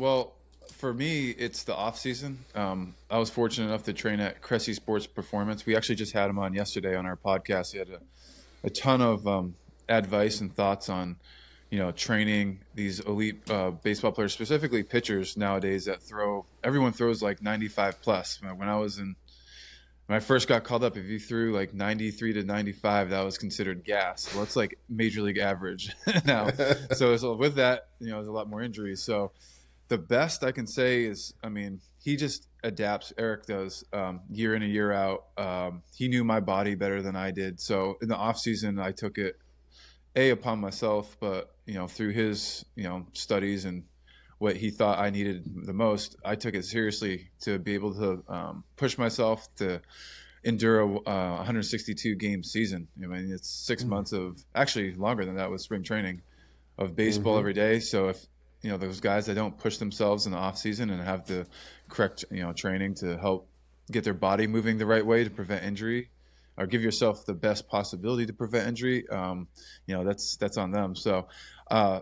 Well, for me, it's the off season. I was fortunate enough to train at Cressy Sports Performance. We actually just had him on yesterday on our podcast. He had a ton of advice and thoughts on, you know, training these elite baseball players, specifically pitchers nowadays that throw. Everyone throws like 95 plus. When I first got called up, if you threw like 93 to 95, that was considered gas. Well, it's like major league average now. So with that, you know, there's a lot more injuries. So the best I can say is, I mean, he just adapts. Eric does year in and year out. He knew my body better than I did. So in the off season, I took it upon myself, but, you know, through his, you know, studies and what he thought I needed the most, I took it seriously to be able to push myself to endure a 162 game season. I mean, it's 6 months of, actually longer than that with spring training, of baseball every day. So if, you know, those guys that don't push themselves in the off season and have the correct, you know, training to help get their body moving the right way to prevent injury, or give yourself the best possibility to prevent injury, you know, that's on them. So,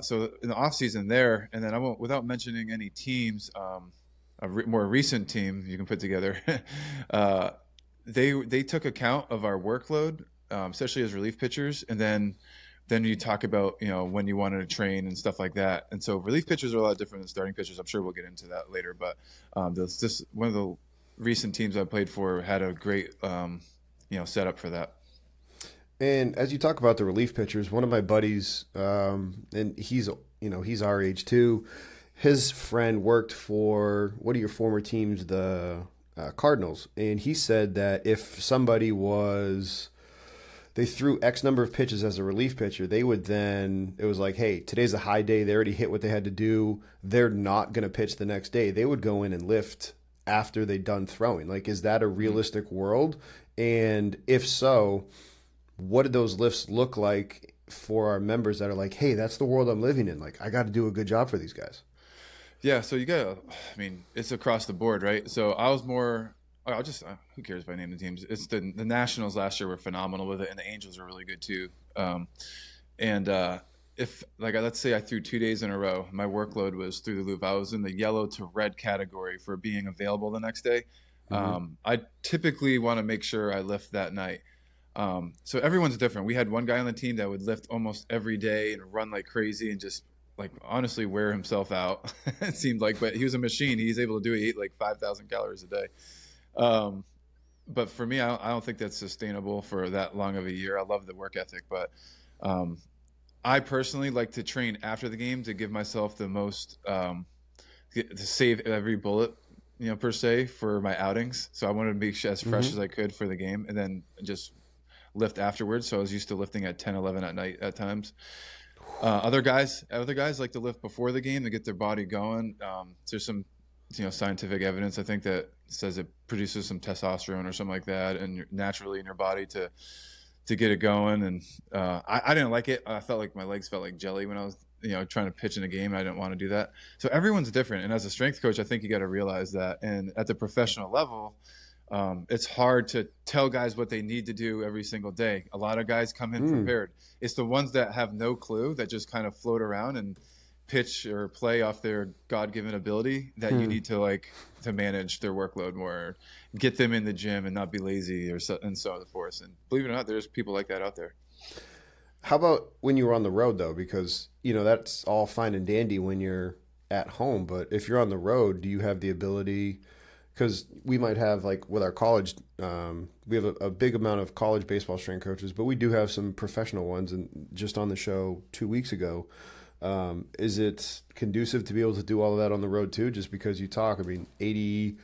so in the off season there, and then I won't, without mentioning any teams, more recent team you can put together, they took account of our workload, especially as relief pitchers. And then you talk about, you know, when you wanted to train and stuff like that. And so relief pitchers are a lot different than starting pitchers. I'm sure we'll get into that later, but, that's just one of the recent teams I played for had a great, you know, set up for that. And as you talk about the relief pitchers, one of my buddies, and he's, you know, he's our age too. His friend worked for one of your former teams, the Cardinals. And he said that if somebody was, they threw X number of pitches as a relief pitcher, they would then, it was like, hey, today's a high day. They already hit what they had to do. They're not going to pitch the next day. They would go in and lift after they'd done throwing. Like, is that a realistic world? And if so, what did those lifts look like for our members that are like, hey, that's the world I'm living in. Like, I got to do a good job for these guys. Yeah. So you got to, I mean, it's across the board, right? So I was more, I'll just, who cares if I name the teams? It's the Nationals last year were phenomenal with it. And the Angels are really good too. If, like, let's say I threw 2 days in a row, my workload was through the Louvre. I was in the yellow to red category for being available the next day. I typically want to make sure I lift that night. So everyone's different. We had one guy on the team that would lift almost every day and run like crazy and just, like, honestly wear himself out. It seemed like, but he was a machine. He's able to do it. He ate like 5,000 calories a day. But for me, I don't think that's sustainable for that long of a year. I love the work ethic, but, I personally like to train after the game to give myself the most, to save every bullet, you know, per se, for my outings. So I wanted to be as fresh as I could for the game and then just lift afterwards. So I was used to lifting at 10, 11 at night at times. Other guys like to lift before the game to get their body going. There's some, you know, scientific evidence, I think, that says it produces some testosterone or something like that, and naturally in your body to get it going. And I didn't like it. I felt like my legs felt like jelly when I was, you know, trying to pitch in a game. I didn't want to do that. So everyone's different. And as a strength coach, I think you got to realize that. And at the professional level, it's hard to tell guys what they need to do every single day. A lot of guys come in prepared. It's the ones that have no clue, that just kind of float around and pitch or play off their God-given ability, that you need to, like, to manage their workload more, get them in the gym and not be lazy, or so, and so on and so forth. And believe it or not, there's people like that out there. How about when you were on the road, though? Because, you know, that's all fine and dandy when you're at home, but if you're on the road, do you have the ability, because we might have, like, with our college, we have a big amount of college baseball strength coaches, but we do have some professional ones, and just on the show 2 weeks ago, is it conducive to be able to do all of that on the road too? Just because you talk, I mean, 80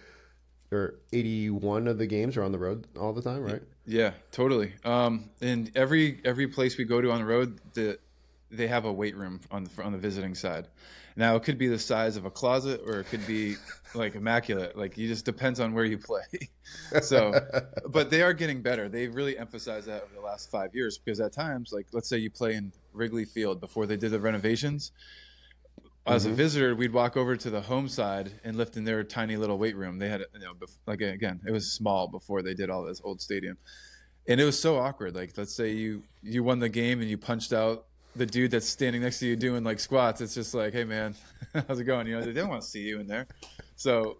or 81 of the games are on the road all the time, right? Yeah, totally. And every place we go to on the road, they have a weight room on the visiting side. Now it could be the size of a closet, or it could be like immaculate. Like, you just depends on where you play. So, but they are getting better. They've really emphasized that over the last 5 years, because at times, like, let's say you play in Wrigley Field before they did the renovations. As a visitor, we'd walk over to the home side and lift in their tiny little weight room. They had, you know, like, again, it was small before they did all this old stadium, and it was so awkward. Like, let's say you won the game and you punched out the dude that's standing next to you doing like squats, it's just like, hey man, how's it going? You know, they don't want to see you in there. So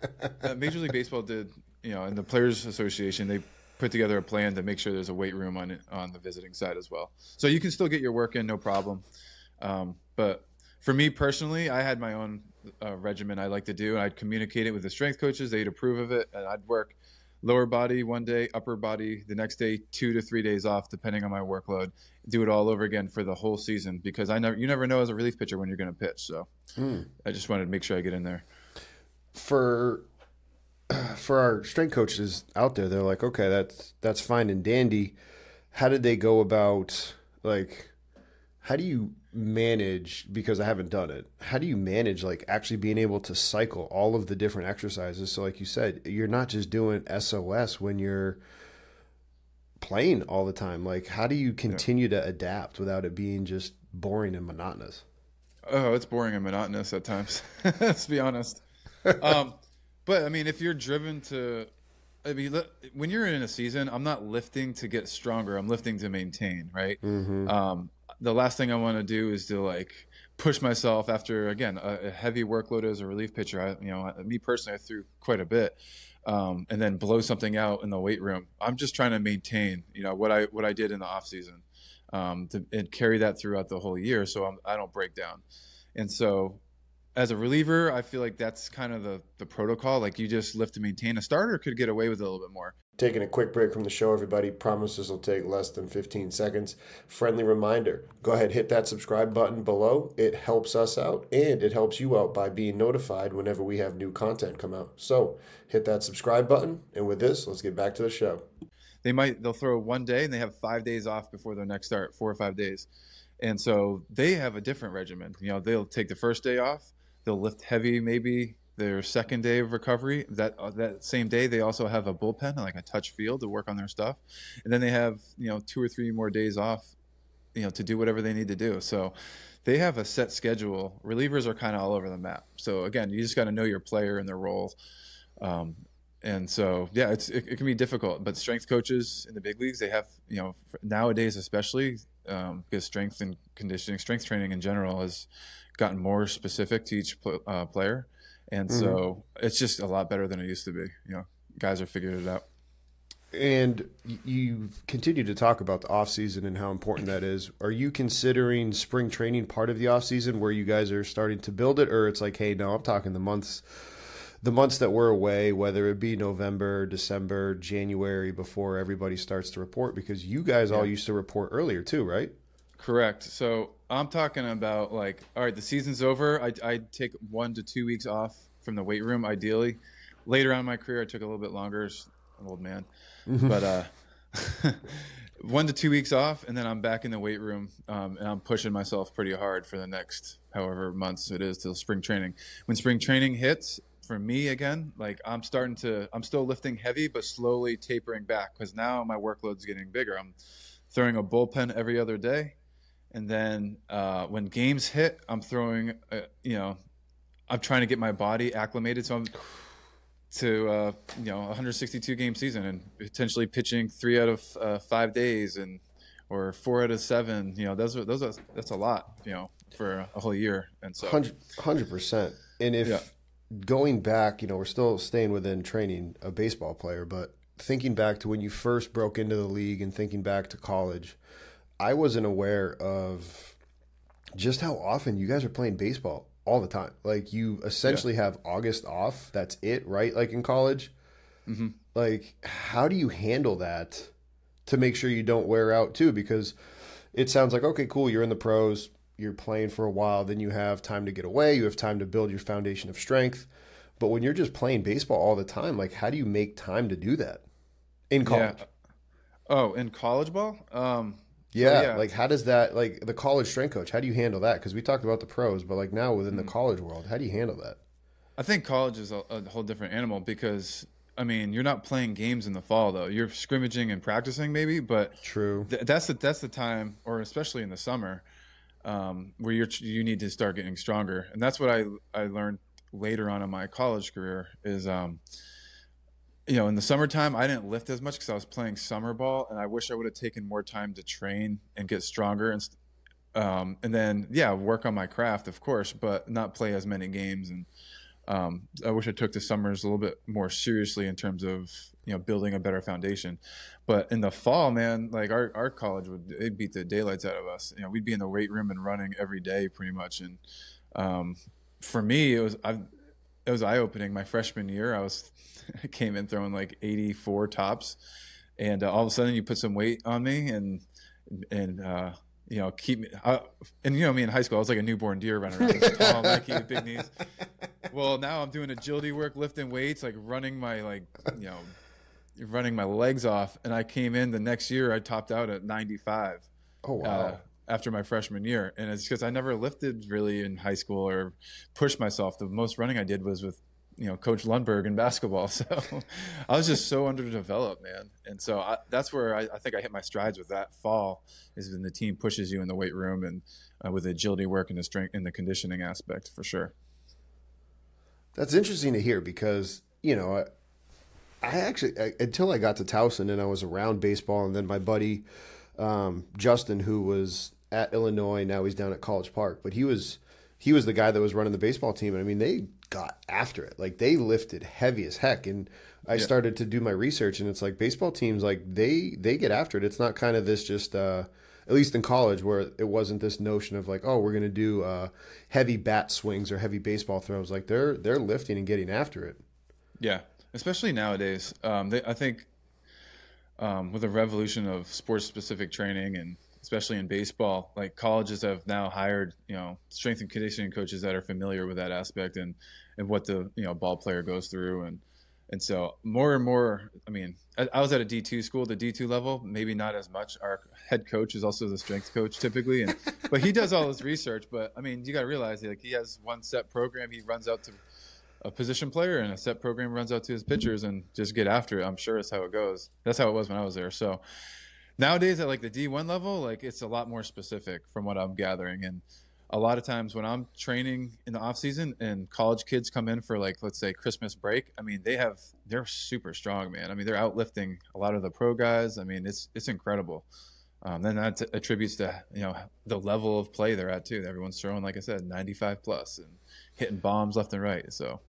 Major League Baseball did, you know, and the Players Association, they put together a plan to make sure there's a weight room on the visiting side as well. So you can still get your work in, no problem. But for me personally, I had my own regimen I like to do. I'd communicate it with the strength coaches. They'd approve of it. And I'd work lower body one day, upper body the next day, 2 to 3 days off, depending on my workload. Do it all over again for the whole season, because you never know as a relief pitcher when you're going to pitch. So I just wanted to make sure I get in there. For our strength coaches out there, they're like, okay, that's fine and dandy. How did they go about, like, how do you manage, because I haven't done it, how do you manage like actually being able to cycle all of the different exercises? So like you said, you're not just doing SOS when you're playing all the time. Like, how do you continue to adapt without it being just boring and monotonous? Oh, it's boring and monotonous at times. Let's be honest. But I mean, if you're driven to, I mean, when you're in a season, I'm not lifting to get stronger. I'm lifting to maintain, right? Mm-hmm. The last thing I want to do is to like push myself after, again, a heavy workload as a relief pitcher. Me personally, I threw quite a bit, and then blow something out in the weight room. I'm just trying to maintain, you know, what I did in the off season, and carry that throughout the whole year. So I don't break down. And so as a reliever, I feel like that's kind of the protocol. Like, you just lift to maintain. A starter could get away with a little bit more. Taking a quick break from the show, everybody. Promise this will take less than 15 seconds. Friendly reminder, go ahead, hit that subscribe button below. It helps us out, and it helps you out by being notified whenever we have new content come out. So hit that subscribe button, and with this, let's get back to the show. They'll throw one day, and they have 5 days off before their next start, 4 or 5 days. And so they have a different regimen. You know, they'll take the first day off. They'll lift heavy maybe their second day of recovery. That same day, they also have a bullpen, like a touch field, to work on their stuff. And then they have, you know, 2 or 3 more days off, you know, to do whatever they need to do. So they have a set schedule. Relievers are kind of all over the map. So again, you just got to know your player and their role. And so, yeah, it can be difficult. But strength coaches in the big leagues, they have, you know, nowadays especially, because strength and conditioning, strength training in general has gotten more specific to each player. And so it's just a lot better than it used to be. You know, guys are figuring it out. And you continue to talk about the off season and how important that is. Are you considering spring training part of the off season where you guys are starting to build it? Or it's like, hey, no, I'm talking the months that we're away, whether it be November, December, January, before everybody starts to report, because you guys all used to report earlier too, right? Correct. So I'm talking about, like, all right, the season's over. I'd take 1 to 2 weeks off from the weight room, ideally. Later on in my career, I took a little bit longer. I'm an old man. But 1 to 2 weeks off, and then I'm back in the weight room, and I'm pushing myself pretty hard for the next however months it is till spring training. When spring training hits, for me, again, like, I'm still lifting heavy, but slowly tapering back, because now my workload's getting bigger. I'm throwing a bullpen every other day. And then when games hit, I'm throwing, I'm trying to get my body acclimated. So I'm to, 162 game season and potentially pitching 3 out of 5 days or 4 out of 7. You know, that's a lot, you know, for a whole year. And so 100%. And if going back, you know, we're still staying within training a baseball player, but thinking back to when you first broke into the league and thinking back to college, I wasn't aware of just how often you guys are playing baseball all the time. Like, you essentially have August off. That's it, right? Like in college. Mm-hmm. Like, how do you handle that to make sure you don't wear out too? Because it sounds like, okay, cool, you're in the pros, you're playing for a while, then you have time to get away, you have time to build your foundation of strength. But when you're just playing baseball all the time, like, how do you make time to do that in college? Yeah. Oh, in college ball? Yeah, like, how does that, like, the college strength coach, how do you handle that? Because we talked about the pros, but, like, now within the college world, how do you handle that? I think college is a whole different animal because, I mean, you're not playing games in the fall, though. You're scrimmaging and practicing maybe, but true. That's the time, or especially in the summer, where you need to start getting stronger. And that's what I learned later on in my college career is you know, in the summertime, I didn't lift as much because I was playing summer ball, and I wish I would have taken more time to train and get stronger. And And then, yeah, work on my craft, of course, but not play as many games. And I wish I took the summers a little bit more seriously in terms of, you know, building a better foundation. But in the fall, man, like our college would beat the daylights out of us. You know, we'd be in the weight room and running every day pretty much. And for me, it was eye-opening. My freshman year, I came in throwing like 84 tops, and all of a sudden you put some weight on me and you know, keep me and you know me in high school, I was like a newborn deer running around. Like, tall, lanky, with big knees. Well, now I'm doing agility work, lifting weights, like running my legs off. And I came in the next year, I topped out at 95. Oh, wow. After my freshman year. And it's because I never lifted really in high school or pushed myself. The most running I did was with, you know, Coach Lundberg in basketball. So I was just so underdeveloped, man. And so that's where I think I hit my strides with that fall, is when the team pushes you in the weight room and with the agility work and the strength and the conditioning aspect, for sure. That's interesting to hear, because, you know, I actually, until I got to Towson and I was around baseball, and then my buddy, Justin, who was at Illinois, now he's down at College Park, but he was the guy that was running the baseball team. And I mean, they got after it. Like, they lifted heavy as heck. And I started to do my research, and it's like baseball teams, like they get after it. It's not kind of this just, at least in college, where it wasn't this notion of like, oh, we're going to do heavy bat swings or heavy baseball throws. Like, they're lifting and getting after it. Yeah, especially nowadays. I think with the revolution of sports-specific training, and especially in baseball, like colleges have now hired, you know, strength and conditioning coaches that are familiar with that aspect and what the, you know, ball player goes through. And so more and more, I mean, I was at a D2 school, the D2 level, maybe not as much. Our head coach is also the strength coach typically, but he does all this research. But I mean, you got to realize, like, he has one set program he runs out to a position player, and a set program runs out to his pitchers, and just get after it. I'm sure that's how it goes. That's how it was when I was there. So nowadays at like the D1 level, like, it's a lot more specific from what I'm gathering. And a lot of times when I'm training in the off season and college kids come in for, like, let's say Christmas break, I mean, they're super strong, man. I mean, they're outlifting a lot of the pro guys. I mean, it's incredible. Then that attributes to, you know, the level of play they're at too. Everyone's throwing, like I said, 95 plus and hitting bombs left and right. So